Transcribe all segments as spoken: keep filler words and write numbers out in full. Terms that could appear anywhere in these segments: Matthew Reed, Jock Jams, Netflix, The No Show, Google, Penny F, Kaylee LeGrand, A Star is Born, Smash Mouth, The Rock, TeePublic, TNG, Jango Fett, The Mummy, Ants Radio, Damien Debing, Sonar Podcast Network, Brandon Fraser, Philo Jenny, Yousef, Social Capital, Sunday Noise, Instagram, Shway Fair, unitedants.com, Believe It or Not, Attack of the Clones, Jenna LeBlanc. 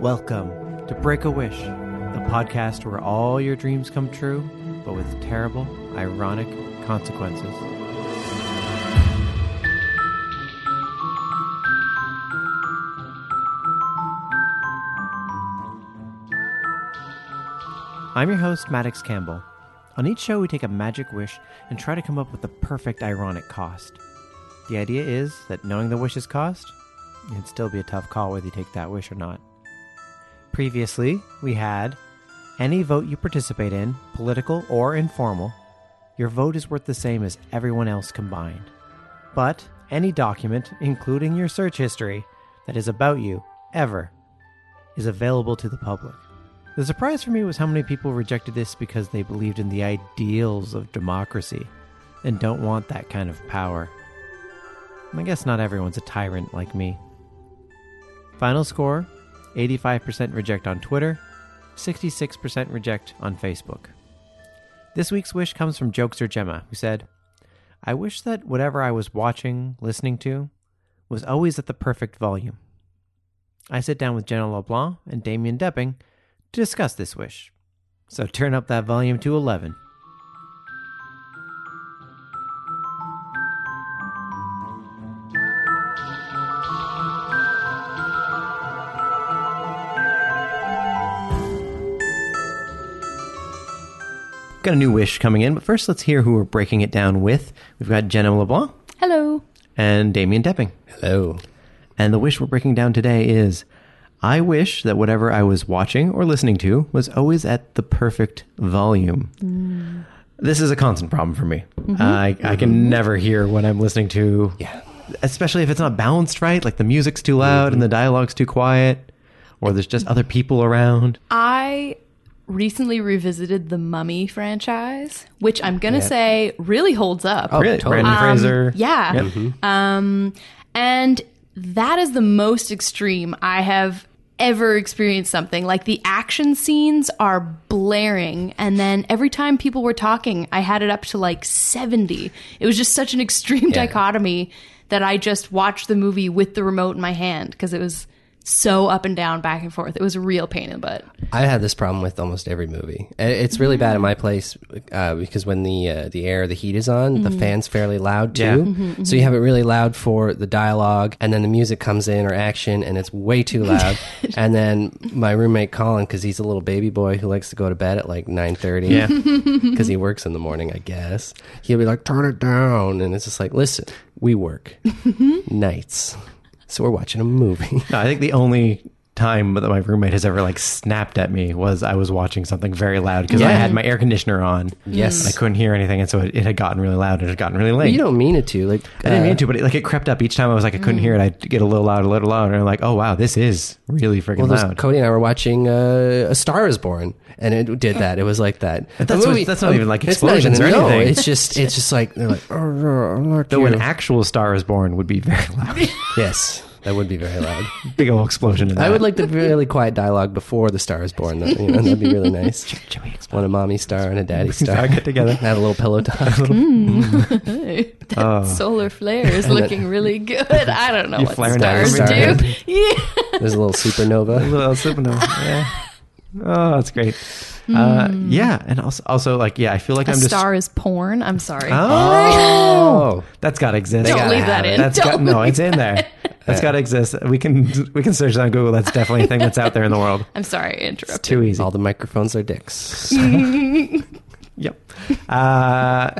Welcome to Break a Wish, the podcast where all your dreams come true, but with terrible, ironic consequences. I'm your host, Maddox Campbell. On each show, we take a magic wish and try to come up with the perfect ironic cost. The idea is that knowing the wish's cost, it'd still be a tough call whether you take that wish or not. Previously, we had any vote you participate in, political or informal, your vote is worth the same as everyone else combined. But any document, including your search history, that is about you, ever, is available to the public. The surprise for me was how many people rejected this because they believed in the ideals of democracy and don't want that kind of power. I guess not everyone's a tyrant like me. Final score, eighty-five percent reject on Twitter, sixty-six percent reject on Facebook. This week's wish comes from Jokester Gemma, who said, I wish that whatever I was watching, listening to, was always at the perfect volume. I sit down with Jenna LeBlanc and Damien Debing to discuss this wish. So turn up that volume to eleven. Got a new wish coming in, but first let's hear who we're breaking it down with. We've got Jenna LeBlanc. Hello. And Damien Debing. Hello. And the wish we're breaking down today is, I wish that whatever I was watching or listening to was always at the perfect volume. Mm. This is a constant problem for me. Mm-hmm. I, I can mm-hmm. never hear what I'm listening to, yeah. especially if it's not balanced right, like the music's too loud mm-hmm. and the dialogue's too quiet, or there's just other people around. I... recently revisited the Mummy franchise, which I'm gonna yeah. say really holds up. Oh, really? Totally. Brandon um, Fraser. Yeah. yeah. Mm-hmm. Um, and that is the most extreme I have ever experienced something. Like the action scenes are blaring, and then every time people were talking, I had it up to like seventy. It was just such an extreme yeah. dichotomy that I just watched the movie with the remote in my hand because it was so up and down, back and forth. It was a real pain in the butt. I had this problem with almost every movie. It's really mm-hmm. bad at my place uh, because when the uh, the air, the heat is on, mm-hmm. the fan's fairly loud too. Yeah. Mm-hmm, so you have it really loud for the dialogue, and then the music comes in or action, and it's way too loud. And then my roommate Colin, because he's a little baby boy who likes to go to bed at like nine thirty, because yeah. he works in the morning, I guess. He'll be like, turn it down. And it's just like, listen, we work nights. So we're watching a movie. No, I think the only time that my roommate has ever like snapped at me was I was watching something very loud because yeah. I had my air conditioner on. Yes. And I couldn't hear anything. And so it, it had gotten really loud. And it had gotten really late. Well, you don't mean it to. Like I uh, didn't mean it to, but it, like it crept up each time. I was like, I couldn't mm. hear it. I'd get a little louder, a little louder. And I'm like, oh, wow, this is really freaking well, loud. Cody and I were watching uh, A Star is Born. And it did that. It was like that. That's, movie, what, that's not um, even like explosions even, or anything. No, it's just, it's just like, they're like, oh, I'm not though here. An actual Star is Born would be very loud. Yes. That would be very loud. Big old explosion in that. I would like the really quiet dialogue before the Star is Born. That, you know, that'd be really nice. Want a mommy star and a daddy star. Get together. Have a little pillow talk. Mm. Mm. Hey, that oh. solar flare is looking really good. I don't know what stars do. Yeah. There's a little supernova. A little supernova, yeah. Oh, that's great. Uh, mm. Yeah, and also, also, like, yeah, I feel like i I'm just... A Star is Porn? I'm sorry. Oh! That's got to exist. Don't leave that in. That's got, no, it's in there. That's got to exist. We can we can search it on Google. That's definitely a thing that's out there in the world. I'm sorry, I interrupted. It's too easy. All the microphones are dicks. So. Yep. Uh,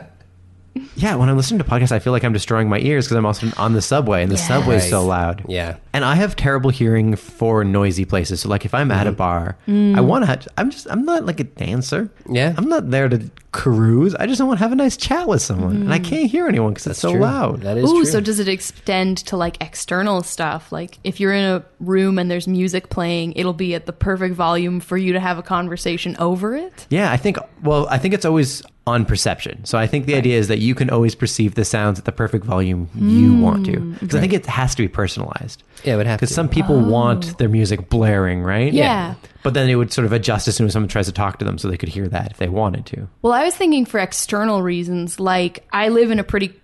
yeah, when I'm listening to podcasts, I feel like I'm destroying my ears because I'm also on the subway, and the yes. subway's so loud. Yeah. And I have terrible hearing for noisy places. So, like, if I'm mm-hmm. at a bar, mm. I want to... I'm just... I'm not, like, a dancer. Yeah. I'm not there to cruise. I just don't want to have a nice chat with someone. Mm. And I can't hear anyone because it's so true. Loud. That is Ooh, true. So does it extend to, like, external stuff? Like, if you're in a room and there's music playing, it'll be at the perfect volume for you to have a conversation over it? Yeah, I think... Well, I think it's always... on perception. So I think the right. idea is that you can always perceive the sounds at the perfect volume mm. you want to. Because right. I think it has to be personalized. Yeah, it would have to. Because some people oh. want their music blaring, right? Yeah. yeah. But then it would sort of adjust as soon as someone tries to talk to them so they could hear that if they wanted to. Well, I was thinking for external reasons, like I live in a pretty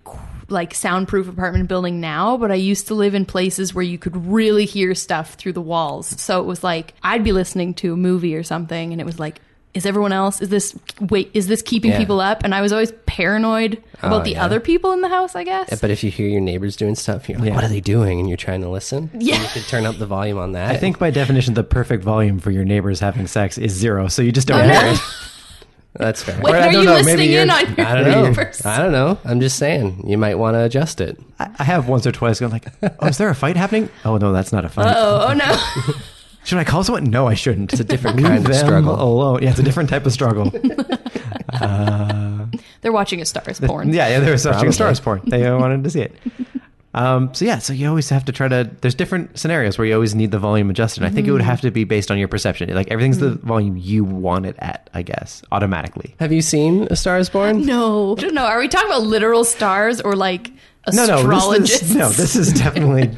like soundproof apartment building now, but I used to live in places where you could really hear stuff through the walls. So it was like I'd be listening to a movie or something and it was like, is everyone else, is this, wait, is this keeping yeah. people up? And I was always paranoid about oh, the yeah. other people in the house, I guess. Yeah, but if you hear your neighbors doing stuff, you're like, yeah. what are they doing? And you're trying to listen. Yeah. And you could turn up the volume on that. I think by definition, the perfect volume for your neighbors having sex is zero. So you just don't oh, hear no. it. That's fair. What are you know, listening in on your I don't know. Neighbors? I don't know. I'm just saying. You might want to adjust it. I, I have once or twice gone like, oh, is there a fight happening? Oh, no, that's not a fight. Oh, oh no. Should I call someone? No, I shouldn't. It's a different kind Leave of struggle. Alone. Yeah, it's a different type of struggle. uh, they're watching A Star is Born. Yeah, yeah, they're watching Probably. A Star is Born. They wanted to see it. Um, so yeah, so you always have to try to, there's different scenarios where you always need the volume adjusted. Mm-hmm. I think it would have to be based on your perception. Like everything's mm-hmm. the volume you want it at, I guess, automatically. Have you seen A Star is Born? No. I don't know. Are we talking about literal stars or like astrologists? No, no, this is, no, this is definitely...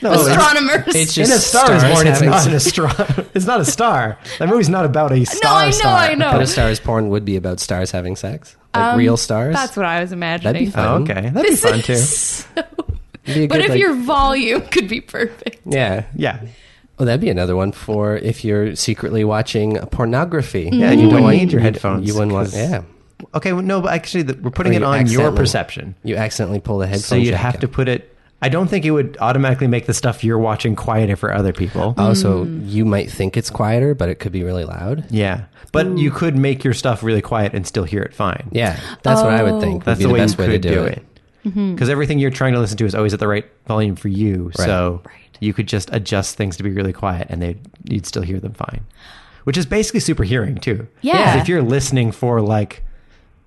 No, astronomers. It's, it's just in A Star is Born. It's not an astro- It's not a star. That movie's not about a star. No, I know, star. I know. But A Star is Born would be about stars having sex, like um, real stars. That's what I was imagining. That'd be fun. Oh, okay, that'd this be fun too. So... Be but good, if like... your volume could be perfect. Yeah, yeah. Oh, that'd be another one for if you're secretly watching pornography. Yeah, mm-hmm. you don't want, need your headphones. You wouldn't want. Yeah. Okay, well, no, but actually, the, we're putting or it you on your perception. You accidentally pull the headphones. So you have out. To put it. I don't think it would automatically make the stuff you're watching quieter for other people. Oh, so mm. you might think it's quieter, but it could be really loud. Yeah. But Ooh. You could make your stuff really quiet and still hear it fine. Yeah. That's oh. what I would think. That's the, the way best you way could to do, do it. Because mm-hmm. everything you're trying to listen to is always at the right volume for you. Right. So right. you could just adjust things to be really quiet and they you'd still hear them fine. Which is basically super hearing too. Yeah. Because if you're listening for like,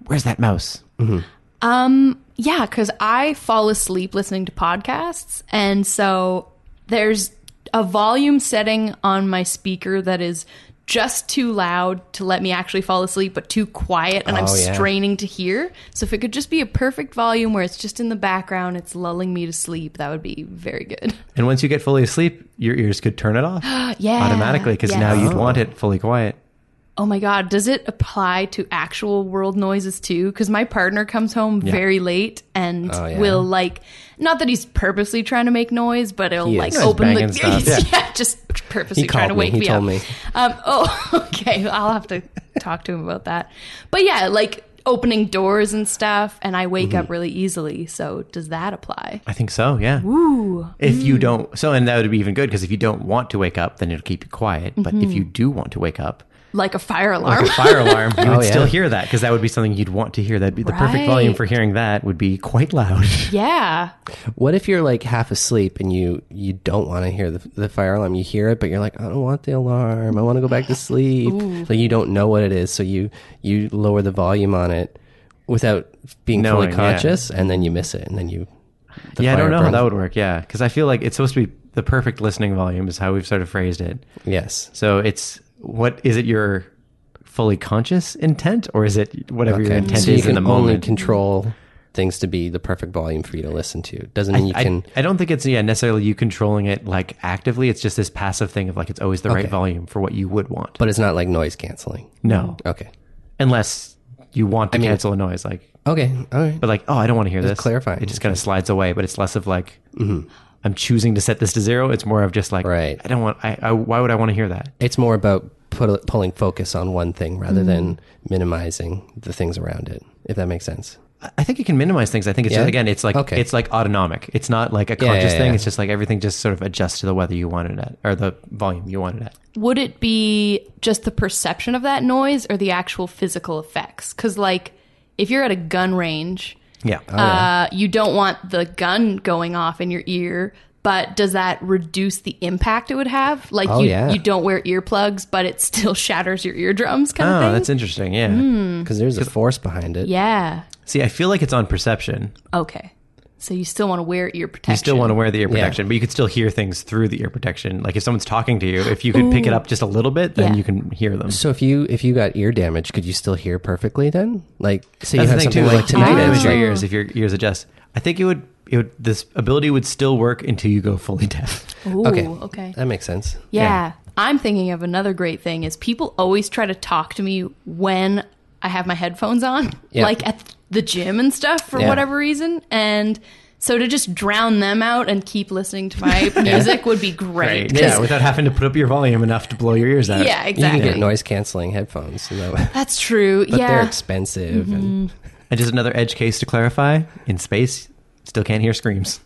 where's that mouse? Mm-hmm. Um, yeah, because I fall asleep listening to podcasts. And so there's a volume setting on my speaker that is just too loud to let me actually fall asleep, but too quiet. And oh, I'm yeah. straining to hear. So if it could just be a perfect volume where it's just in the background, it's lulling me to sleep, that would be very good. And once you get fully asleep, your ears could turn it off yeah, automatically because yes. now you'd want it fully quiet. Oh my God, does it apply to actual world noises too? Because my partner comes home yeah. very late and oh, yeah. will like, not that he's purposely trying to make noise, but he'll he like open the, yeah. yeah, just purposely he trying to wake me, he me told up. Me. Um, oh, okay, I'll have to talk to him about that. But yeah, like opening doors and stuff and I wake mm-hmm. up really easily. So does that apply? I think so, yeah. Ooh. If mm. you don't, so and that would be even good because if you don't want to wake up, then it'll keep you quiet. But mm-hmm. if you do want to wake up, like a fire alarm. Like a fire alarm. You oh, would yeah. still hear that because that would be something you'd want to hear. That'd be the right. perfect volume for hearing that would be quite loud. Yeah. What if you're like half asleep and you, you don't want to hear the, the fire alarm? You hear it, but you're like, I don't want the alarm. I want to go back to sleep. Ooh. Like you don't know what it is. So you, you lower the volume on it without being Knowing, fully conscious yeah. and then you miss it. And then you... The yeah, I don't know burns. How that would work. Yeah. Because I feel like it's supposed to be the perfect listening volume is how we've sort of phrased it. Yes. So it's... What is it? Your fully conscious intent, or is it whatever okay. your intent so you is in the moment? You can only control things to be the perfect volume for you to listen to. Doesn't mean I, you can. I, I don't think it's yeah necessarily you controlling it like actively. It's just this passive thing of like it's always the okay. right volume for what you would want. But it's not like noise canceling. No. Okay. Unless you want to I mean, cancel a noise, like okay, all right. But like, oh, I don't want to hear just this. Clarifying. It just kind of slides away, but it's less of like. Mm-hmm. I'm choosing to set this to zero. It's more of just like, right. I don't want, I, I, why would I want to hear that? It's more about put, pulling focus on one thing rather mm. than minimizing the things around it, if that makes sense. I think you can minimize things. I think it's, yeah? just, again, it's like, okay. it's like autonomic. It's not like a conscious yeah, yeah, yeah. thing. It's just like everything just sort of adjusts to the weather you want it at or the volume you want it at. Would it be just the perception of that noise or the actual physical effects? Because like if you're at a gun range... Yeah. Oh, uh, yeah. You don't want the gun going off in your ear, but does that reduce the impact it would have? Like oh, you, yeah. you don't wear earplugs, but it still shatters your eardrums kind oh, of thing? Oh, that's interesting, yeah. Because mm. there's a force behind it. Yeah. See, I feel like it's on perception. Okay. So you still want to wear ear protection. You still want to wear the ear protection, yeah. but you could still hear things through the ear protection. Like if someone's talking to you, if you could Ooh. Pick it up just a little bit, then yeah. you can hear them. So if you if you got ear damage, could you still hear perfectly then? Like so that's you have something too, like, like tonight damage your ears if your ears adjust. I think it would it would this ability would still work until you go fully deaf. Ooh, okay. okay. That makes sense. Yeah. yeah. I'm thinking of another great thing is people always try to talk to me when I have my headphones on. Yeah. Like at the the gym and stuff for yeah. whatever reason. And so to just drown them out and keep listening to my music would be great. Right. Yeah, without having to put up your volume enough to blow your ears out. Yeah, exactly. You can get noise-canceling headphones. You know? That's true, but yeah. But they're expensive. Mm-hmm. And... and just another edge case to clarify, in space, still can't hear screams.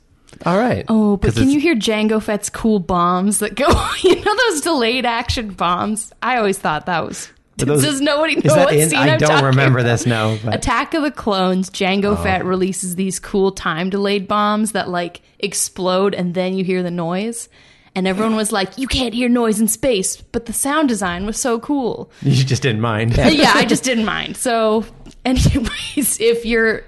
All right. Oh, but can you hear Jango Fett's cool bombs that go, you know, those delayed action bombs? I always thought that was... Those, Does nobody know what in, scene I I'm don't remember about? This now. But. Attack of the Clones, Jango oh. Fett releases these cool time-delayed bombs that, like, explode, and then you hear the noise. And everyone was like, you can't hear noise in space, but the sound design was so cool. You just didn't mind. Yeah, yeah I just didn't mind. So, anyways, if you're...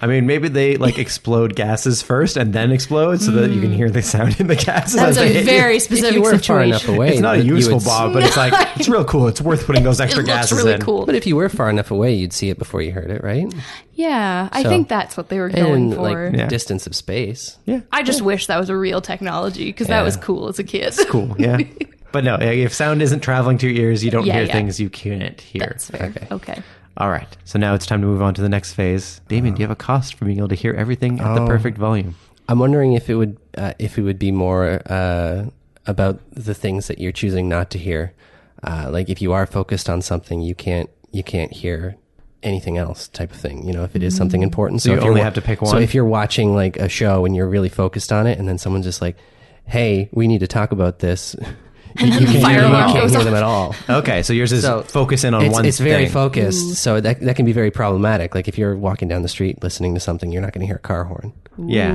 I mean, maybe they, like, explode gases first and then explode so mm. that you can hear the sound in the gases. That's a very specific if you were situation. Far enough away, it's not a useful bomb, but no, it's like, it's real cool. It's worth putting those extra it gases really in. Cool. But if you were far enough away, you'd see it before you heard it, right? Yeah, so, I think that's what they were going and, for. Like, yeah. distance of space. Yeah, I just yeah. wish that was a real technology because yeah. that was cool as a kid. It's cool, yeah. But no, if sound isn't traveling to your ears, you don't yeah, hear yeah. things you can't hear. That's fair. Okay. okay. All right, so now it's time to move on to the next phase. Damien, do you have a cost for being able to hear everything at oh. the perfect volume? I'm wondering if it would uh, if it would be more uh, about the things that you're choosing not to hear. Uh, like if you are focused on something, you can't you can't hear anything else type of thing. You know, if it is something important, so, so you if only wa- have to pick one. So if you're watching like a show and you're really focused on it, and then someone's just like, "Hey, we need to talk about this." And you, you the fire alarm can't goes hear them at all. Okay, so yours is so focus in on it's, one it's thing. It's very focused, so that that can be very problematic. Like if you're walking down the street listening to something, you're not going to hear a car horn. Ooh, yeah.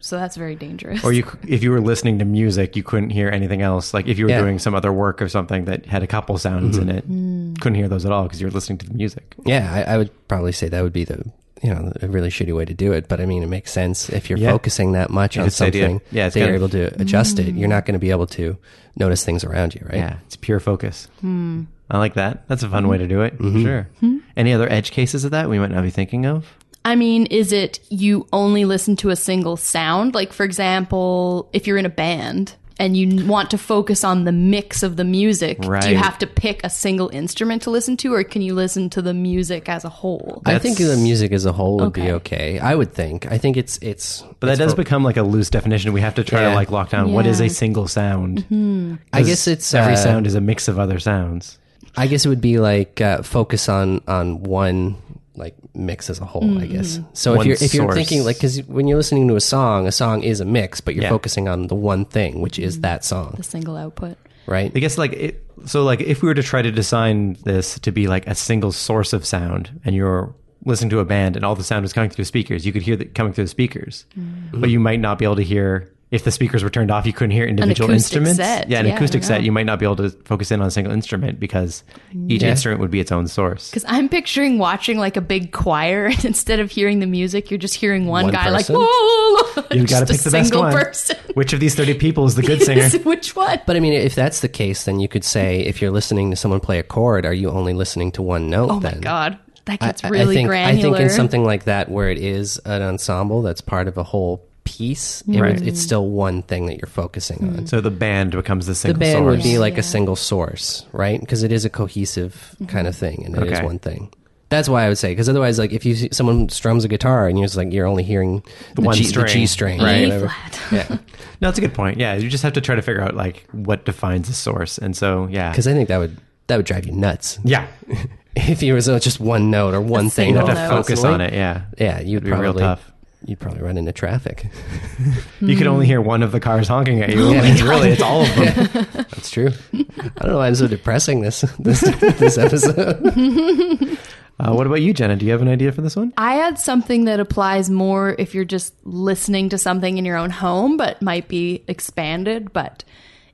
So that's very dangerous. Or you, if you were listening to music, you couldn't hear anything else. Like if you were yeah. doing some other work or something that had a couple sounds mm-hmm. in it, mm. couldn't hear those at all because you were listening to the music. Yeah, I, I would probably say that would be the... you know, a really shitty way to do it, but I mean, it makes sense if you're yeah. focusing that much yeah, on something yeah, that you're able to adjust mm. it. You're not going to be able to notice things around you, right? Yeah, it's pure focus. Mm. I like that. That's a fun mm. way to do it. Mm-hmm. Sure. Mm-hmm. Any other edge cases of that we might not be thinking of? I mean, is it you only listen to a single sound? Like, for example, if you're in a band and you want to focus on the mix of the music, right. do you have to pick a single instrument to listen to, or can you listen to the music as a whole? That's... I think the music as a whole would okay. be okay. I would think. I think it's... it's but it's that does pro- become like a loose definition. We have to try yeah. to like lock down yeah. what is a single sound. Mm-hmm. I guess it's... Every uh, sound is a mix of other sounds. I guess it would be like uh, focus on, on one... like mix as a whole, mm-hmm. I guess. So one if you're if you're source. Thinking like, because when you're listening to a song, a song is a mix, but you're yeah. focusing on the one thing, which mm-hmm. is that song, the single output, right? I guess like it, so like if we were to try to design this to be like a single source of sound, and you're listening to a band, and all the sound was coming through speakers, you could hear that coming through the speakers, mm-hmm. but you might not be able to hear. If the speakers were turned off, you couldn't hear individual instruments. Set. Yeah, an yeah, acoustic set, you might not be able to focus in on a single instrument because each yeah. instrument would be its own source. Because I'm picturing watching like a big choir, and instead of hearing the music, you're just hearing one, one guy person? Like, whoa! You've got to pick the best one. Person. Which of these thirty people is the good singer? Which one? But I mean, if that's the case, then you could say, if you're listening to someone play a chord, are you only listening to one note oh then? Oh my God. That gets I, really I think, granular. I think in something like that, where it is an ensemble that's part of a whole piece, it right. would, it's still one thing that you're focusing mm. on. So the band becomes the single source. The band source. Would be like yeah. a single source, right? Because it is a cohesive mm-hmm. kind of thing, and it okay. is one thing. That's why I would say, because otherwise, like if you see someone strums a guitar and you're just like you're only hearing the, the one G, string, the G string, right? E-flat. Yeah, no, it's a good point. Yeah, you just have to try to figure out like what defines a source, and so yeah, because I think that would that would drive you nuts. Yeah. If you were so just one note or one a thing, you'd have to focus on it. Yeah, yeah, you'd be probably, real tough. You'd probably run into traffic. You mm. could only hear one of the cars honking at you. Yeah. It's really, it's all of them. Yeah. That's true. I don't know why I'm so depressing this this, this episode. Uh, what about you, Jenna? Do you have an idea for this one? I had something that applies more if you're just listening to something in your own home, but might be expanded, but...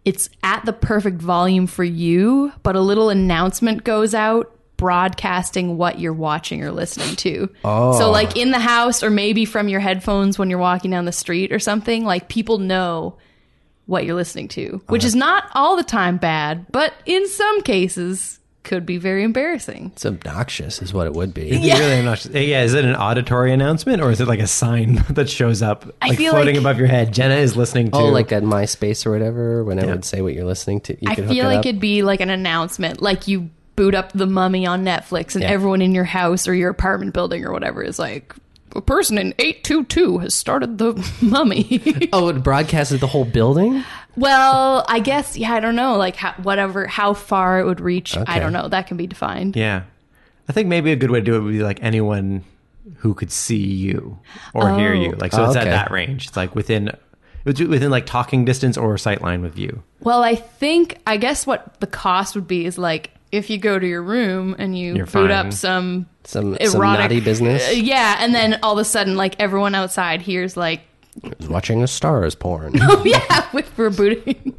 it's at the perfect volume for you, but a little announcement goes out broadcasting what you're watching or listening to. Oh. So like in the house or maybe from your headphones when you're walking down the street or something, like people know what you're listening to, which uh, is not all the time bad, but in some cases could be very embarrassing. It's obnoxious is what it would be. Yeah. It's really obnoxious. Yeah, is it an auditory announcement or is it like a sign that shows up like I feel floating like, above your head? Jenna is listening to... Oh, like at MySpace or whatever, when yeah. it would say what you're listening to. You I could feel hook it like up. It'd be like an announcement, like you boot up The Mummy on Netflix, and yeah. everyone in your house or your apartment building or whatever is like, a person in eight two two has started The Mummy. Oh, it broadcasted the whole building? Well, I guess, yeah, I don't know, like, how, whatever, how far it would reach, okay. I don't know, that can be defined. Yeah. I think maybe a good way to do it would be, like, anyone who could see you or oh. hear you. Like, so oh, it's okay. at that range. It's, like, within, within like, talking distance or sightline with you. Well, I think, I guess what the cost would be is, like, if you go to your room and you You're boot fine. up some... Some, erotic, some naughty business. Uh, yeah, and then all of a sudden, like, everyone outside hears, like... watching A Star is Born. Oh, yeah, we're booting.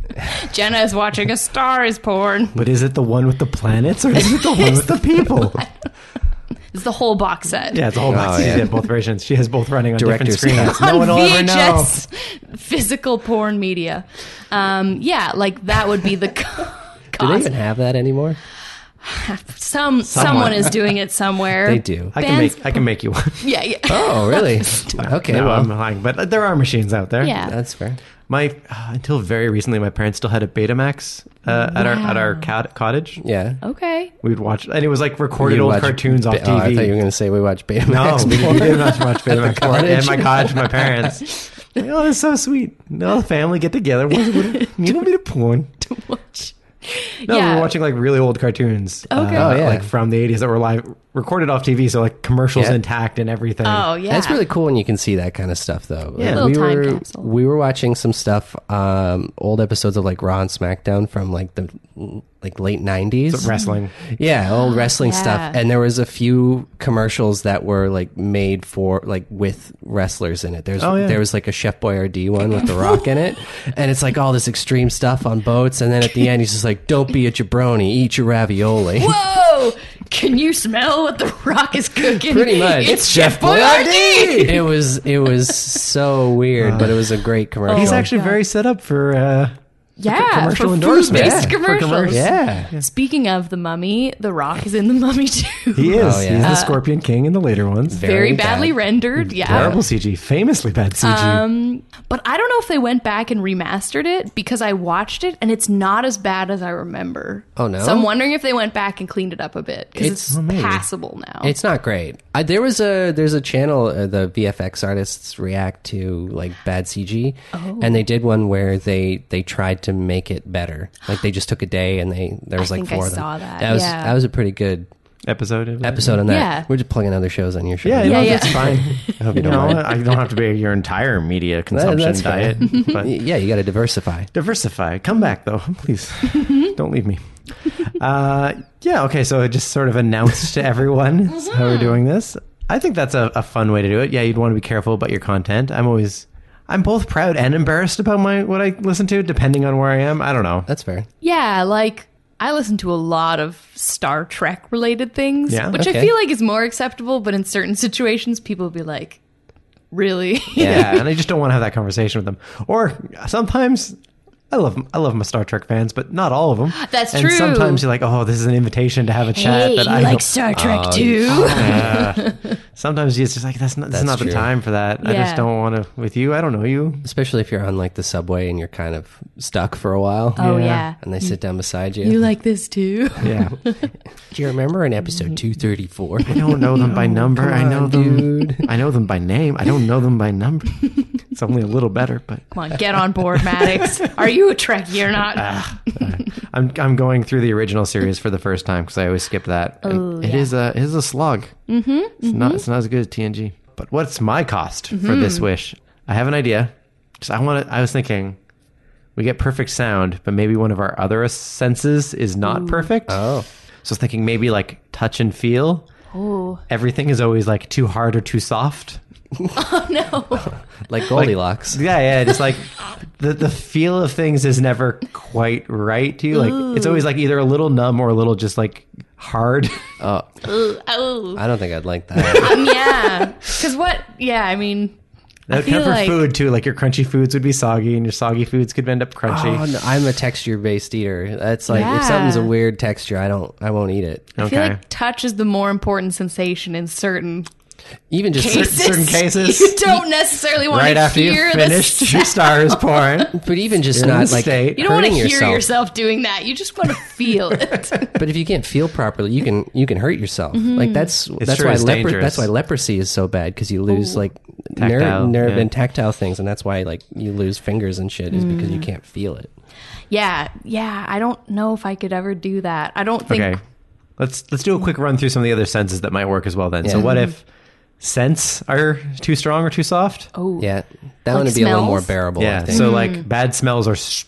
Jenna is watching A Star is Born. But is it the one with the planets, or is it the one with the people? It's the whole box set. Yeah, it's the whole oh, box set. Yeah. She did both versions. She has both running on Director's different screens. No one will ever know. Physical porn media. Um, yeah, like, that would be the co- cost. Do they even have that anymore? Some someone. someone is doing it somewhere. They do. I Bands, can make I can make you one. Yeah, yeah. Oh, really? Okay. No, well. I'm lying, but there are machines out there. Yeah, that's fair. My uh, until very recently, my parents still had a Betamax uh, at wow. our at our cot- cottage. Yeah. Okay. We'd watch, and it was like recorded old cartoons be- off T V. Oh, I thought you were going to say we watched Betamax. No, we, we didn't watch much Betamax. At my cottage, my parents. Like, oh, that's so sweet. No, the family get together. You don't need a porn to watch. No, yeah. we were watching like really old cartoons, okay. uh, oh, yeah. like from the eighties that were live recorded off T V, so like commercials yeah. intact and everything. Oh yeah, that's really cool when you can see that kind of stuff, though. Yeah, like, we were capsule. we were watching some stuff, um, old episodes of like Raw and SmackDown from like the like late nineties, so wrestling. Yeah, old wrestling yeah. stuff, and there was a few commercials that were like made for like with wrestlers in it. There's oh, yeah. there was like a Chef Boyardee one with The Rock in it, and it's like all this extreme stuff on boats, and then at the end he's just like, don't be a jabroni, eat your ravioli. Whoa! Can you smell what The Rock is cooking? Pretty much. It's Chef Boyardee! It was it was so weird, uh, but it was a great commercial. He's actually yeah. very set up for uh, yeah, commercial endorsement. Yeah, commercials. For yeah. yeah. Speaking of The Mummy, The Rock is in The Mummy too. He is. Oh, yeah. He's the Scorpion King in the later ones. Very, very badly bad. rendered. Yeah. Terrible C G. Famously bad C G. Um, but I don't know if they went back and remastered it, because I watched it and it's not as bad as I remember. Oh, no? So I'm wondering if they went back and cleaned it up a bit, because it's, it's well, passable now. It's not great. I, there was a there's a channel, uh, the V F X artists react to like bad C G, oh. and they did one where they, they tried to to make it better. Like, they just took a day and they there was I like four I of them. I saw that. That was, yeah. that was a pretty good episode of episode on that. Yeah. We're just plugging other shows on your show. Yeah, yeah, yeah. That's fine. I hope you don't mind. I don't have to be your entire media consumption that, diet. But yeah, you got to diversify. Diversify. Come back, though. Please. Don't leave me. Uh, yeah, okay, so I just sort of announced to everyone mm-hmm. how we're doing this. I think that's a, a fun way to do it. Yeah, you'd want to be careful about your content. I'm always... I'm both proud and embarrassed about my what I listen to, depending on where I am. I don't know. That's fair. Yeah, like, I listen to a lot of Star Trek-related things, yeah? which okay. I feel like is more acceptable, but in certain situations, people will be like, really? Yeah, and I just don't want to have that conversation with them. Or sometimes... I love I love my Star Trek fans, but not all of them. That's and true. And sometimes you're like, oh, this is an invitation to have a chat. Hey, that you I like Star Trek oh, too. Yeah. Sometimes it's just like, that's not, that's not the time for that. Yeah. I just don't want to, with you, I don't know you. Especially if you're on like the subway and you're kind of stuck for a while. Oh, yeah. yeah. And they sit down beside you. You like this too? Yeah. Do you remember in episode two thirty-four? I don't know them by number. Oh, I know them. Dude. I know them by name. I don't know them by number. It's only a little better, but... Come on, get on board, Maddox. Are you a Trekkie or not? uh, uh, I'm I'm going through the original series for the first time, because I always skip that. Oh, it, yeah. it, is a, it is a slog. Mm-hmm, it's, mm-hmm. Not, it's not as good as T N G. But what's my cost mm-hmm. for this wish? I have an idea. Just, I want. I was thinking, we get perfect sound, but maybe one of our other senses is not Ooh. perfect. Oh, so I was thinking maybe like touch and feel. Oh, everything is always like too hard or too soft. Oh no. Like Goldilocks. Like, yeah, yeah. Just like the, the feel of things is never quite right to you. Like Ooh. It's always like either a little numb or a little just like hard. Oh. Ooh, oh. I don't think I'd like that. um, yeah. Because what? Yeah, I mean. That would come for like... food too. Like your crunchy foods would be soggy, and your soggy foods could end up crunchy. Oh, no, I'm a texture-based eater. That's like yeah. if something's a weird texture, I don't. I won't eat it. I okay. feel like touch is the more important sensation in certain. even just cases. Certain, certain cases. You don't necessarily want right to after hear you finished the your Star is Born. But even just You're not like you don't want to hear yourself. yourself doing that. You just want to feel it. But if you can't feel properly, you can you can hurt yourself. Mm-hmm. Like that's it's that's why lepro- that's why leprosy is so bad because you lose Ooh. like tactile, nerve, nerve yeah. and tactile things, and that's why like you lose fingers and shit is mm. because you can't feel it. Yeah, yeah. I don't know if I could ever do that. I don't think. Okay. Let's let's do a quick run through some of the other senses that might work as well. Then, yeah. So what if scents are too strong or too soft? Oh, yeah, that like one would be smells? a little more bearable. Yeah, I think. so mm. like bad smells are sh-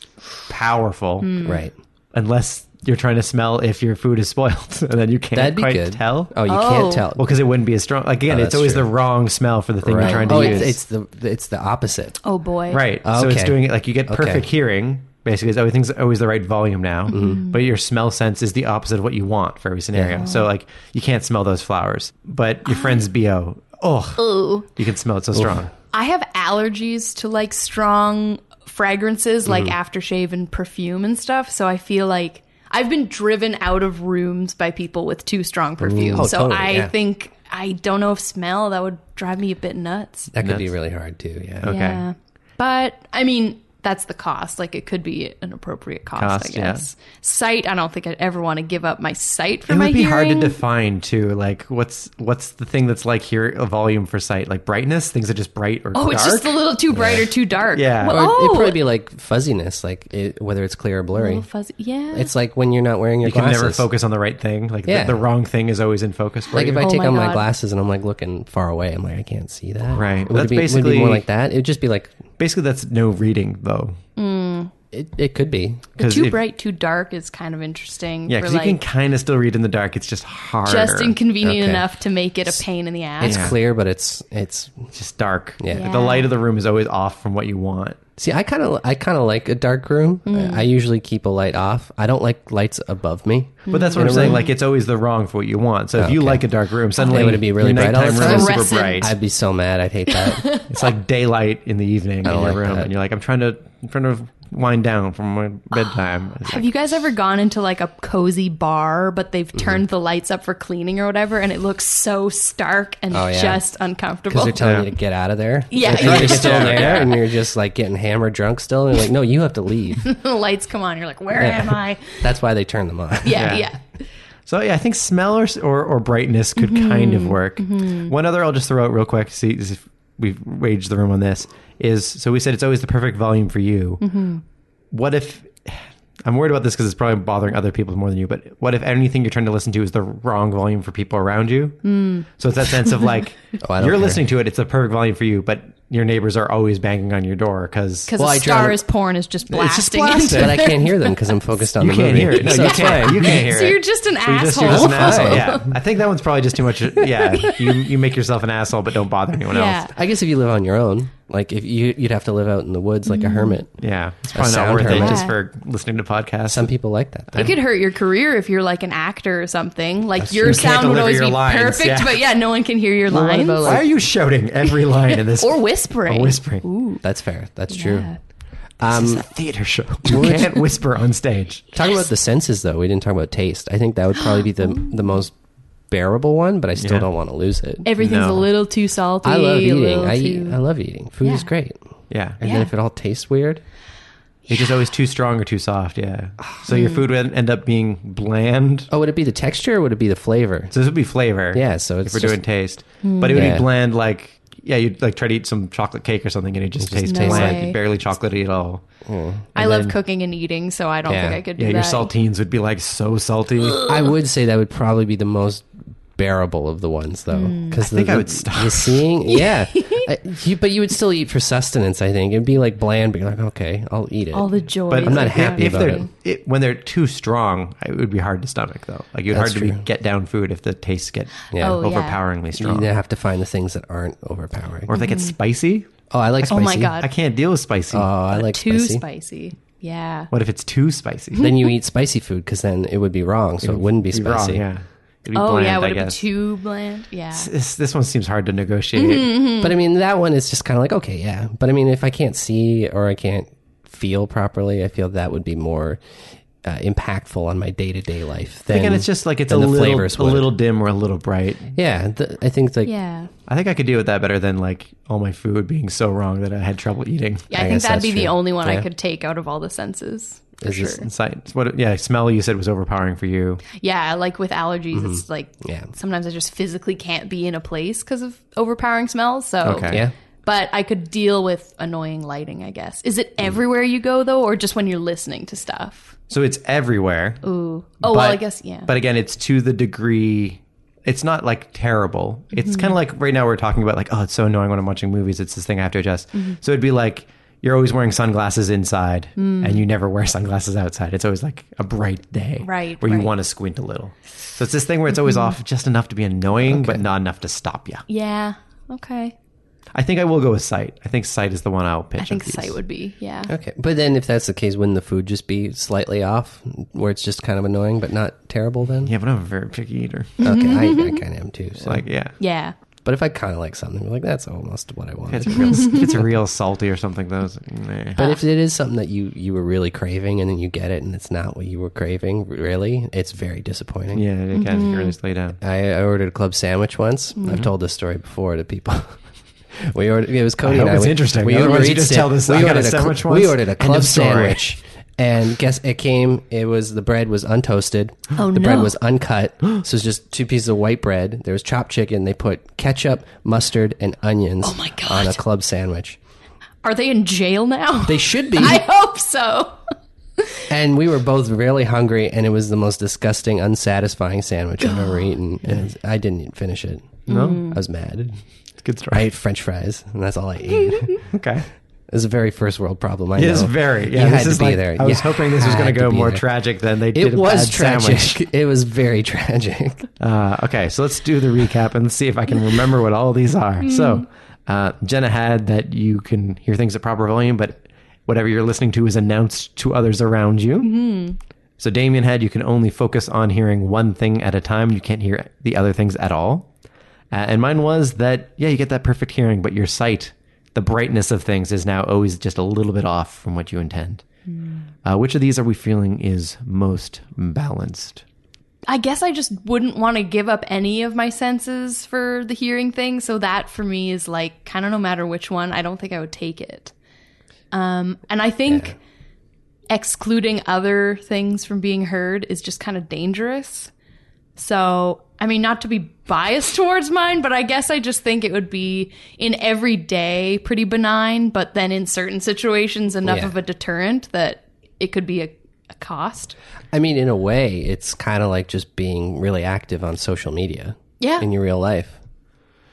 powerful, mm. right? Unless you're trying to smell if your food is spoiled, and then you can't That'd be quite good. tell. Oh, you oh. can't tell. Well, because it wouldn't be as strong. Like, again, oh, it's always true. the wrong smell for the thing right. you're trying to oh, use. It's, it's the it's the opposite. Oh boy, right? Oh, okay. So it's doing it like you get perfect okay. hearing. Basically, everything's always the right volume now, mm-hmm. but your smell sense is the opposite of what you want for every scenario. Yeah. So, like, you can't smell those flowers, but your friend's B O, oh, Ooh. you can smell it so Ooh. strong. I have allergies to, like, strong fragrances, like mm. aftershave and perfume and stuff, so I feel like I've been driven out of rooms by people with too strong perfume, oh, so totally, I yeah. think... I don't know if smell, that would drive me a bit nuts. That could nuts. be really hard, too, yeah. Okay. Yeah. But, I mean... That's the cost. Like, it could be an appropriate cost, cost I guess. Yeah. Sight, I don't think I'd ever want to give up my sight for it my hearing. It would be hearing. hard to define, too. Like, what's what's the thing that's like here, a volume for sight? Like, brightness? Things are just bright or oh, dark? Oh, it's just a little too bright yeah. or too dark. Yeah. Well, or oh. It'd probably be like fuzziness, like it, whether it's clear or blurry. A little fuzzy. Yeah. It's like when you're not wearing your you glasses. You can never focus on the right thing. Like, yeah. the, the wrong thing is always in focus for like you. Like, if I take oh my on my glasses and I'm, like, looking far away, I'm like, I can't see that. Right. Would that's it be, basically... Would it be more like that? It would just be like... Basically, that's no reading, though. Mm. It it could be. Too if, bright, too dark is kind of interesting. Yeah, because like, you can kind of still read in the dark. It's just harder. Just inconvenient okay. enough to make it a pain in the ass. It's yeah. clear, but it's it's just dark. Yeah. yeah, the light of the room is always off from what you want. See, I kind of I kind of like a dark room. Mm. I, I usually keep a light off. I don't like lights above me. But that's what I'm saying. Room. Like, it's always the wrong for what you want. So if okay. you like a dark room, suddenly would it be really bright? All the time. Super bright. I'd be so mad. I'd hate that. It's like daylight in the evening in your like room, that. and you're like, I'm trying to, I'm trying to wind down from my bedtime. Have like, you guys ever gone into like a cozy bar, but they've turned mm-hmm. the lights up for cleaning or whatever, and it looks so stark and oh, yeah. just uncomfortable? Because they're telling yeah. you to get out of there. Yeah, they're trying to get down there, and you're just like getting hammered drunk still, and you're like, no, you have to leave. The lights come on. You're like, where yeah. am I? That's why they turn them on. Yeah. yeah. Yeah. So yeah, I think smell or or, or brightness could mm-hmm. kind of work. Mm-hmm. One other I'll just throw out real quick. See if we've waged the room on this is so we said it's always the perfect volume for you. Mm-hmm. What if I'm worried about this because it's probably bothering other people more than you? But what if anything you're trying to listen to is the wrong volume for people around you? Mm. So it's that sense of like oh, you're care. listening to it. It's the perfect volume for you, but your neighbors are always banging on your door because because well, Star is Born is just blasting, it's just blasting. But I can't hear them because I'm focused on you the can't movie. Hear it. No, so you can't. You can't hear so it. So you're just an asshole. You're just, you're just an asshole. Yeah, I think that one's probably just too much. Yeah, you you make yourself an asshole, but don't bother anyone yeah. else. I guess if you live on your own, like if you you'd have to live out in the woods like mm. a hermit. Yeah, it's probably not worth hermit. it just for listening to podcasts. Some people like that. Though. It could hurt your career if you're like an actor or something. Like That's your true. sound would always be lines, perfect, yeah. but yeah, no one can hear your well, lines. About, like, why are you shouting every line in this? Or whispering? Or whispering. Ooh, that's fair. That's yeah. true. Um, this is a theater show. You can't whisper on stage. Talking yes. about the senses, though, we didn't talk about taste. I think that would probably be the the most bearable one, but I still yeah. don't want to lose it. Everything's no. a little too salty. I love eating. I, too... eat, I love eating. Food yeah. is great. Yeah. And yeah. then if it all tastes weird, yeah. it's just always too strong or too soft. Yeah. So your food would end up being bland. Oh, would it be the texture or would it be the flavor? So this would be flavor. Yeah. So it's if we're just... doing taste, mm. but it would yeah. be bland. Like yeah, you'd like try to eat some chocolate cake or something, and it just, just tastes no bland, way. barely chocolatey at all. Mm. I then, love cooking and eating, so I don't yeah. think I could. do Yeah, your that. saltines would be like so salty. Ugh. I would say that would probably be the most bearable of the ones, though, because mm. I the, think I would stop the seeing. Yeah, I, you, but you would still eat for sustenance. I think it'd be like bland, but you're like, okay, I'll eat it. All the joy, but I'm not happy if about it. it. When they're too strong, it would be hard to stomach, though. Like it's hard true. to be, get down food if the tastes get yeah. oh, overpoweringly yeah. strong. You have to find the things that aren't overpowering, or if mm-hmm. they get spicy. Oh, I like spicy. Oh my God. I can't deal with spicy. Oh, I like too spicy. Too spicy. Yeah. What if it's too spicy? Then you eat spicy food because then it would be wrong, so it, it wouldn't be, be spicy. Wrong, yeah. It'd be oh, bland, yeah. Would I it guess. be too bland? Yeah. It's, it's, this one seems hard to negotiate. Mm-hmm. But I mean, that one is just kind of like, okay, yeah. But I mean, if I can't see or I can't feel properly, I feel that would be more uh, impactful on my day-to-day life. Than, Again, it's just like it's a little, a little dim or a little bright. Yeah, th- I think like yeah. I think I could deal with that better than like all my food being so wrong that I had trouble eating. Yeah, I, I think that'd be true. the only one yeah. I could take out of all the senses. For Is sure. Sight? What? Yeah, smell. You said was overpowering for you. Yeah, like with allergies, mm-hmm. it's like yeah. sometimes I just physically can't be in a place because of overpowering smells. So okay. yeah. But I could deal with annoying lighting, I guess. Is it everywhere you go, though, or just when you're listening to stuff? So it's everywhere. Ooh. Oh, but, well, I guess, yeah. But again, it's to the degree... It's not, like, terrible. It's mm-hmm. kind of like right now we're talking about, like, oh, it's so annoying when I'm watching movies. It's this thing I have to adjust. Mm-hmm. So it'd be like you're always wearing sunglasses inside, mm. and you never wear sunglasses outside. It's always, like, a bright day right, where right. you want to squint a little. So it's this thing where it's always mm-hmm. off just enough to be annoying, okay. but not enough to stop you. Yeah. Okay. I think I will go with sight. I think sight is the one I'll pitch. I think sight would be, yeah. Okay. But then if that's the case, wouldn't the food just be slightly off where it's just kind of annoying but not terrible then? Yeah, but I'm a very picky eater. Okay. I, I kind of am too. So. Like, yeah. Yeah. But if I kind of like something, I'm like, that's almost what I want. If it's real, if it's a real salty or something, though. Nah. But if it is something that you, you were really craving and then you get it and it's not what you were craving, really, it's very disappointing. Yeah, it can mm-hmm. really slow down. I, I ordered a club sandwich once. Mm-hmm. I've told this story before to people. We ordered. It was Cody I and I. It's we, interesting. We ordered, you just tell this. We ordered, a, cl- we ordered a club sandwich, and guess it came. It was the bread was untoasted. Oh the no. bread was uncut, so it's just two pieces of white bread. There was chopped chicken. They put ketchup, mustard, and onions oh my God. on a club sandwich. Are they in jail now? They should be. I hope so. And we were both really hungry, and it was the most disgusting, unsatisfying sandwich I've ever eaten. And I didn't finish it. No, I was mad. Good story. I ate French fries, and that's all I ate. Okay. It was a very first world problem, I know. It is very. Yeah, you this had is to be like, there. I was you hoping this was going to go more there. tragic than they it did a was bad tragic. Sandwich. It was very tragic. Uh, okay, so let's do the recap and see if I can remember what all these are. So, uh, Jenna had that you can hear things at proper volume, but whatever you're listening to is announced to others around you. Mm-hmm. So, Damien had you can only focus on hearing one thing at a time. You can't hear the other things at all. Uh, and mine was that, yeah, you get that perfect hearing, but your sight, the brightness of things is now always just a little bit off from what you intend. Mm. Uh, which of these are we feeling is most balanced? I guess I just wouldn't want to give up any of my senses for the hearing thing. So that for me is like, kind of no matter which one, I don't think I would take it. Um, and I think yeah. excluding other things from being heard is just kind of dangerous. So... I mean, not to be biased towards mine, but I guess I just think it would be in every day pretty benign, but then in certain situations enough yeah. of a deterrent that it could be a, a cost. I mean, in a way, it's kind of like just being really active on social media yeah. in your real life.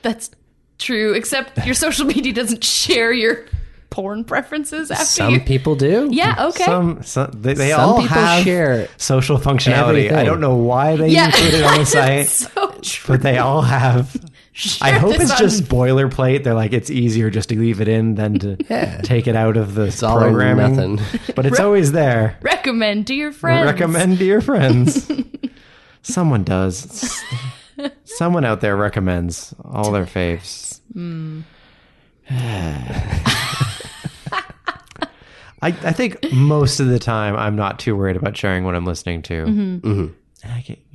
That's true, except your social media doesn't share your... porn preferences after some you. people do yeah okay some, some they, they some all have share social functionality everything. I don't know why they yeah. include it on the site so but they all have share I hope it's on. Just boilerplate. They're like it's easier just to leave it in than to yeah. take it out of the it's programming all nothing. But it's Re- always there recommend to your friends recommend to your friends someone does someone out there recommends all their faves mm. I, I think most of the time I'm not too worried about sharing what I'm listening to. Mm-hmm. Mm-hmm.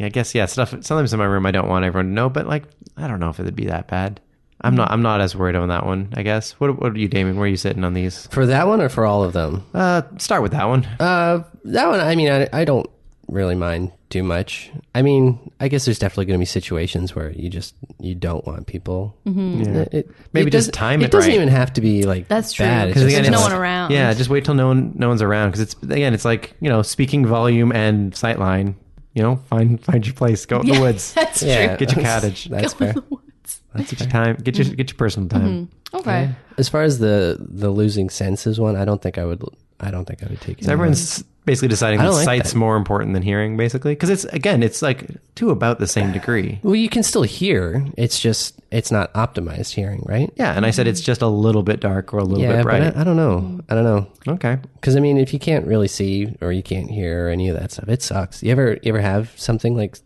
I, I guess, yeah, stuff. Sometimes in my room I don't want everyone to know, but like I don't know if it'd be that bad. I'm mm-hmm. not. I'm not as worried on that one. I guess. What? What are you, Damien? Where are you sitting on these? For that one or for all of them? Uh, start with that one. Uh, that one. I mean, I, I don't really mind too much. I mean, I guess there's definitely going to be situations where you just you don't want people. Mm-hmm. Yeah. It, it, Maybe it just time it. It doesn't right. even have to be like that's true because there's no one around. Yeah, just wait till no one no one's around because it's again it's like you know speaking volume and sight line. You know, find find your place. Go in yeah, the woods. That's yeah, true. Get your cottage. That's go fair. In the woods. That's get fair. Your time. Get your mm-hmm. get your personal time. Mm-hmm. Okay. Yeah. As far as the the losing senses one, I don't think I would. I don't think I would take it. Everyone's basically deciding that like sight's that. more important than hearing, basically. Because it's, again, it's like to about the same degree. Well, you can still hear. It's just, it's not optimized hearing, right? Yeah. And I said it's just a little bit dark or a little yeah, bit bright. I, I don't know. I don't know. Okay. Because, I mean, if you can't really see or you can't hear or any of that stuff, it sucks. You ever you ever have something like,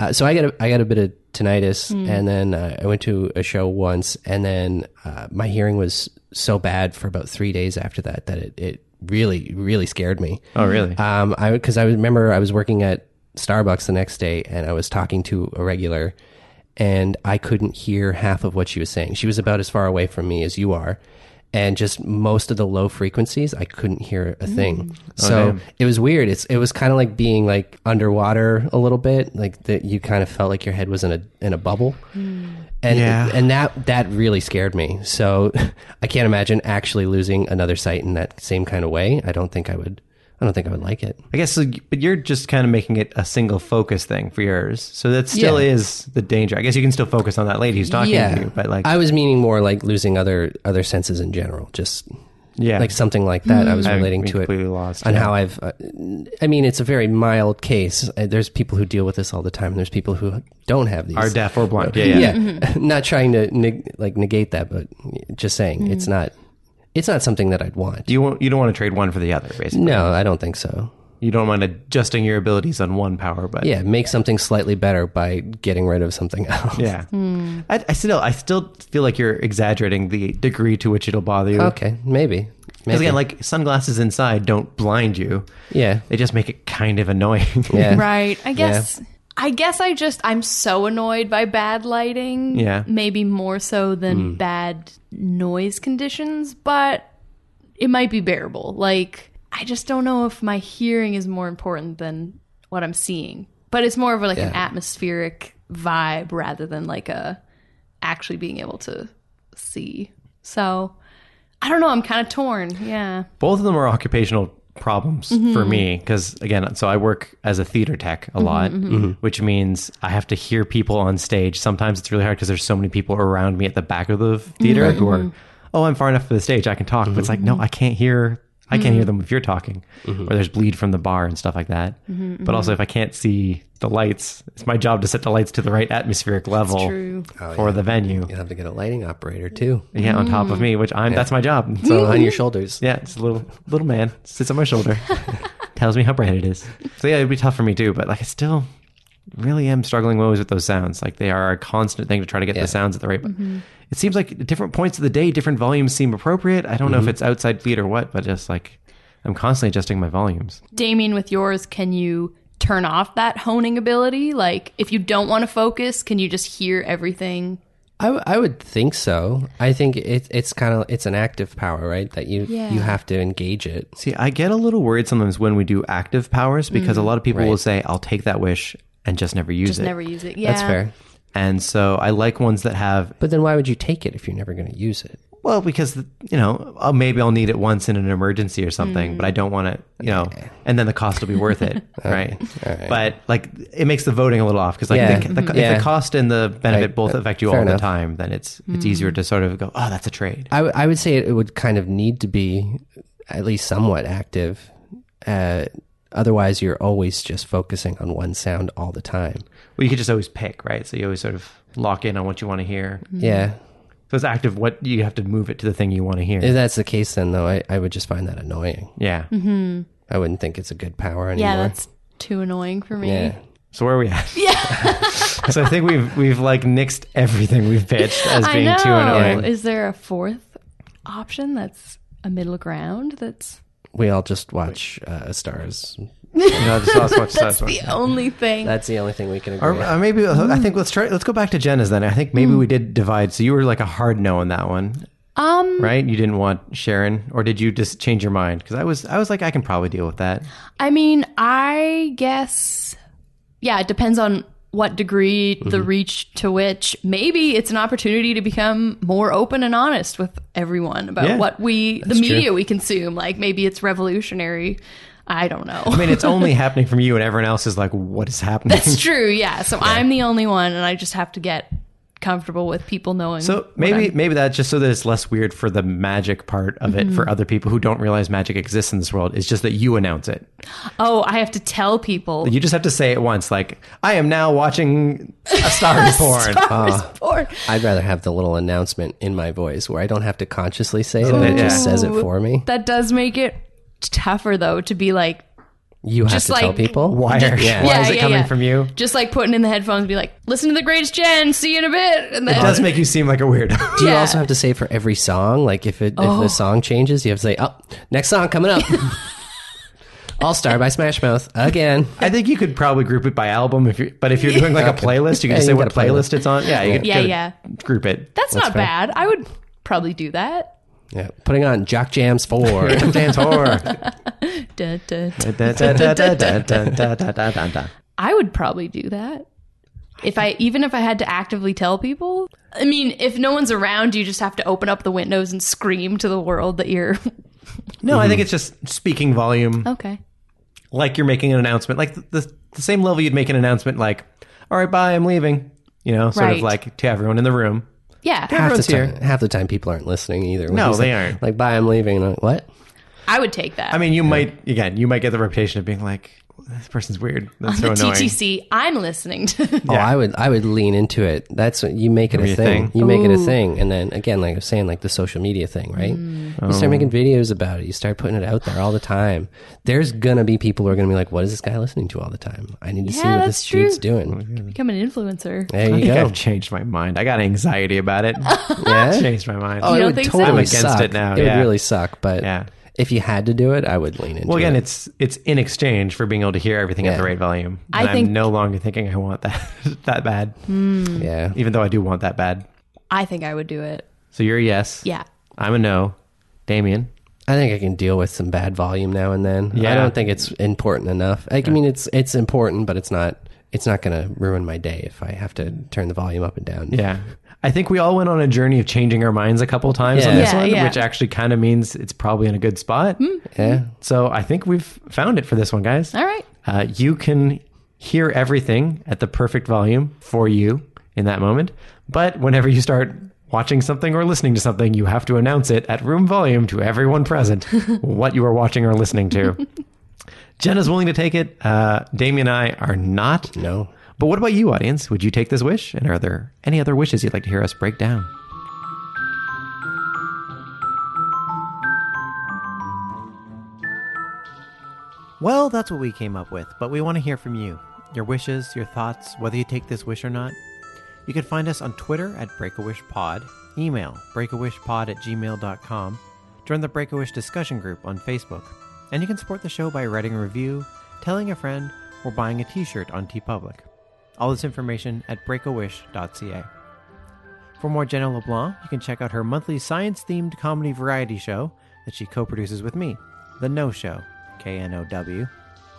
uh, so I got a, I got a bit of tinnitus mm. and then uh, I went to a show once and then uh, my hearing was so bad for about three days after that that it, it really, really scared me. Oh, really? Um, I because I remember I was working at Starbucks the next day, and I was talking to a regular, and I couldn't hear half of what she was saying. She was about as far away from me as you are, and just most of the low frequencies, I couldn't hear a thing. Mm. So okay. It was weird. It's it was kind of like being like underwater a little bit, like that you kind of felt like your head was in a in a bubble. Mm. And yeah. and that that really scared me. So I can't imagine actually losing another sight in that same kind of way. I don't think I would. I don't think I would like it. I guess, but you're just kind of making it a single focus thing for yours. So that still yeah. is the danger. I guess you can still focus on that lady who's talking yeah. to you. But like, I was meaning more like losing other other senses in general. Just yeah, like something like that. Mm-hmm. I was relating I, to it lost, on yeah. how I've. Uh, I mean, it's a very mild case. There's people who deal with this all the time. And there's people who don't have these. Are deaf or blind? Yeah, yeah. yeah. Mm-hmm. Not trying to neg- like negate that, but just saying mm-hmm. it's not. It's not something that I'd want. You won't, you don't want to trade one for the other, basically. No, I don't think so. You don't mind adjusting your abilities on one power, but yeah, make something slightly better by getting rid of something else. Yeah, mm. I, I still, I still feel like you're exaggerating the degree to which it'll bother you. Okay, maybe. Because again, like sunglasses inside don't blind you. Yeah, they just make it kind of annoying. Yeah, right. I guess. Yeah. I guess I just, I'm so annoyed by bad lighting. Yeah. Maybe more so than mm. bad noise conditions, but it might be bearable. Like, I just don't know if my hearing is more important than what I'm seeing. But it's more of like yeah. an atmospheric vibe rather than like a actually being able to see. So, I don't know. I'm kind of torn. Yeah. Both of them are occupational problems mm-hmm. for me, because again, so I work as a theater tech a mm-hmm, lot, mm-hmm. which means I have to hear people on stage. Sometimes it's really hard because there's so many people around me at the back of the theater mm-hmm. who are, oh, I'm far enough from the stage, I can talk. Mm-hmm. But it's like, no, I can't hear, I can't mm-hmm. hear them if you're talking. Mm-hmm. Or there's bleed from the bar and stuff like that. Mm-hmm, but also if I can't see the lights, it's my job to set the lights to the right atmospheric level oh, for yeah. the venue. You'll have to get a lighting operator too. Yeah, mm. on top of me, which I'm yeah. that's my job. So on your shoulders. Yeah, it's a little little man sits on my shoulder. Tells me how bright it is. So yeah, it'd be tough for me too, but like I still really am struggling always with those sounds. Like they are a constant thing to try to get yeah. the sounds at the right mm-hmm. It seems like at different points of the day, different volumes seem appropriate. I don't mm-hmm. know if it's outside feed or what, but just like I'm constantly adjusting my volumes. Damien, with yours, can you turn off that honing ability? Like if you don't want to focus, can you just hear everything? I, w- I would think so. I think it, it's kind of it's an active power, right? That you yeah. you have to engage it. See, I get a little worried sometimes when we do active powers because mm, a lot of people right. will say, I'll take that wish and just never use just it. Just never use it. Yeah. That's fair. And so I like ones that have... But then why would you take it if you're never going to use it? Well, because, you know, I'll, maybe I'll need it once in an emergency or something, mm. but I don't want to, you know, okay. and then the cost will be worth it, right? right? But, like, it makes the voting a little off, because like yeah. the, the, mm-hmm. if yeah. the cost and the benefit right. both but affect you all enough. the time, then it's mm. it's easier to sort of go, oh, that's a trade. I, w- I would say it would kind of need to be at least somewhat active. Uh, otherwise, you're always just focusing on one sound all the time. Well, you could just always pick, right? So you always sort of lock in on what you want to hear. Yeah. So it's active. What you have to move it to the thing you want to hear. If that's the case, then though, I, I would just find that annoying. Yeah. Mm-hmm. I wouldn't think it's a good power anymore. Yeah, that's too annoying for me. Yeah. So where are we at? Yeah. So I think we've we've like nixed everything we've pitched as being I know. too annoying. Is there a fourth option that's a middle ground? That's we all just watch uh, stars. You know, just watch, watch, that's watch. the only thing. That's the only thing we can agree on. Or, or maybe mm. I think let's try. Let's go back to Jenna's then. I think maybe mm. we did divide. So you were like a hard no on that one, um, right? You didn't want Sharon, or did you just change your mind? Because I was, I was like, I can probably deal with that. I mean, I guess, yeah. It depends on what degree, mm-hmm. the reach to which. Maybe it's an opportunity to become more open and honest with everyone about yeah, what we, the media true. we consume. Like maybe it's revolutionary. I don't know. I mean, it's only happening from you, and everyone else is like, what is happening? That's true, yeah. So yeah. I'm the only one, and I just have to get comfortable with people knowing. So maybe maybe that's just so that it's less weird for the magic part of it mm-hmm. for other people who don't realize magic exists in this world. It's just that you announce it. Oh, I have to tell people. You just have to say it once, like, I am now watching A Star is Born. Star oh, is Born. I'd rather have the little announcement in my voice where I don't have to consciously say it, Ooh, and it just yeah. says it for me. That does make it tougher though to be like You have just to like, tell people? Why, are, yeah. why yeah, is it yeah, coming yeah. from you? Just like putting in the headphones and be like, listen to the greatest gen, see you in a bit. And then, it does make you seem like a weirdo. Do you yeah. also have to say for every song? Like if, it, oh. if the song changes, you have to say, oh, next song coming up. All Star by Smash Mouth again. I think you could probably group it by album, if you, but if you're doing like a playlist, you can yeah, just say what playlist, playlist it's on. Yeah, you yeah. could, yeah, could yeah. group it. That's, That's not fair. bad. I would probably do that. Yeah, putting on Jock Jams four. Jock Jams four. I would probably do that. If I even if I had to actively tell people. I mean, if no one's around, you just have to open up the windows and scream to the world that you're No, mm-hmm. I think it's just speaking volume. Okay. Like you're making an announcement. Like the, the, the same level you'd make an announcement like, all right, bye, I'm leaving. You know, sort right. of like to everyone in the room. Yeah, half the, time, half the time people aren't listening either. When no, they like, aren't. Like, bye, I'm leaving. And I'm like, what? I would take that. I mean, you yeah. might, again, you might get the reputation of being like, this person's weird. That's on so the annoying. T T C, I'm listening to. Yeah. Oh, I would, I would lean into it. That's what you make it Maybe a thing. thing. You Ooh. make it a thing. And then, again, like I was saying, like the social media thing, right? Mm. You start making videos about it. You start putting it out there all the time. There's going to be people who are going to be like, what is this guy listening to all the time? I need to yeah, see what this true. dude's doing. Can become an influencer. There you I think go. I've changed my mind. I got anxiety about it. yeah? I've changed my mind. Oh, you it don't would totally so? I'm against suck. it now. It yeah. would really suck, but... Yeah. If you had to do it, I would lean into it. Well, again, it. it's it's in exchange for being able to hear everything yeah. at the right volume. And I think, I'm no longer thinking I want that that bad. Mm. Yeah. Even though I do want that bad. I think I would do it. So you're a yes. Yeah. I'm a no. Damien? I think I can deal with some bad volume now and then. Yeah. I don't think it's important enough. Like, yeah. I mean, it's it's important, but it's not it's not going to ruin my day if I have to turn the volume up and down. Yeah. I think we all went on a journey of changing our minds a couple times yeah. on this yeah, one, yeah. which actually kind of means it's probably in a good spot. Mm. Yeah. So I think we've found it for this one, guys. All right. Uh, you can hear everything at the perfect volume for you in that moment. But whenever you start watching something or listening to something, you have to announce it at room volume to everyone present what you are watching or listening to. Jenna's willing to take it. Uh, Damien and I are not. No. But what about you, audience? Would you take this wish? And are there any other wishes you'd like to hear us break down? Well, that's what we came up with, but we want to hear from you. Your wishes, your thoughts, whether you take this wish or not. You can find us on Twitter at BreakAWishPod, email breakawishpod at gmail dot com, join the Break a Wish discussion group on Facebook, and you can support the show by writing a review, telling a friend, or buying a t-shirt on TeePublic. All this information at break a wish dot c a. For more Jenna LeBlanc, you can check out her monthly science-themed comedy variety show that she co-produces with me, The No Show, K N O W,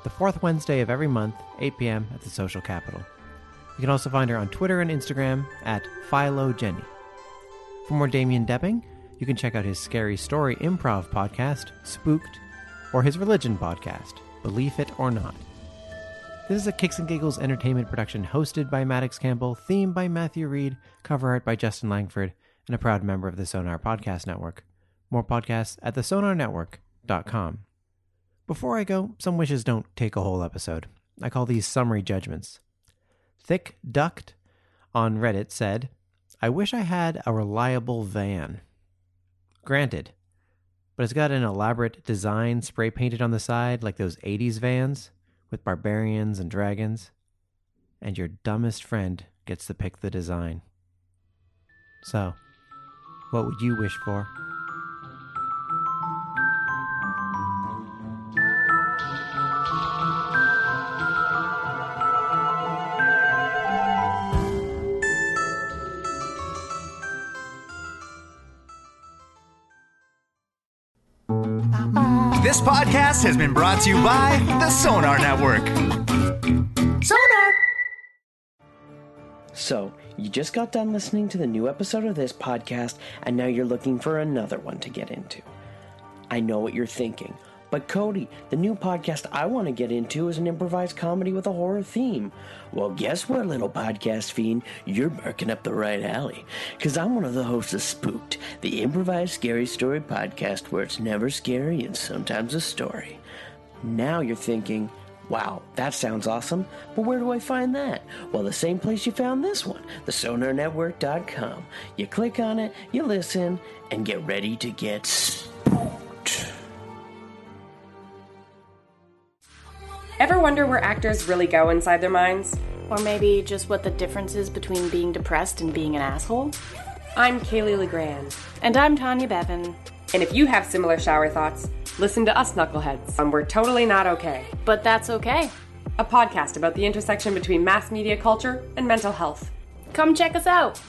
the fourth Wednesday of every month, eight p.m. at the Social Capital. You can also find her on Twitter and Instagram at Philo Jenny. For more Damien Debing, you can check out his Scary Story improv podcast, Spooked, or his religion podcast, Believe It or Not. This is a Kicks and Giggles entertainment production hosted by Maddox Campbell, themed by Matthew Reed, cover art by Justin Langford, and a proud member of the Sonar Podcast Network. More podcasts at the sonar network dot com. Before I go, some wishes don't take a whole episode. I call these summary judgments. Thick Duct on Reddit said, I wish I had a reliable van. Granted, but it's got an elaborate design spray painted on the side like those eighties vans. With barbarians and dragons, and your dumbest friend gets to pick the design. So, what would you wish for? This podcast has been brought to you by the Sonar Network. Sonar! So, you just got done listening to the new episode of this podcast, and now you're looking for another one to get into. I know what you're thinking, but Cody, the new podcast I want to get into is an improvised comedy with a horror theme. Well, guess what, little podcast fiend? You're barking up the right alley. Because I'm one of the hosts of Spooked, the improvised scary story podcast where it's never scary and sometimes a story. Now you're thinking, wow, that sounds awesome, but where do I find that? Well, the same place you found this one, the sonar network dot com. You click on it, you listen, and get ready to get spooked. Ever wonder where actors really go inside their minds? Or maybe just what the difference is between being depressed and being an asshole? I'm Kaylee LeGrand. And I'm Tanya Bevan. And if you have similar shower thoughts, listen to us knuckleheads on We're Totally Not Okay. But That's Okay. A podcast about the intersection between mass media culture and mental health. Come check us out.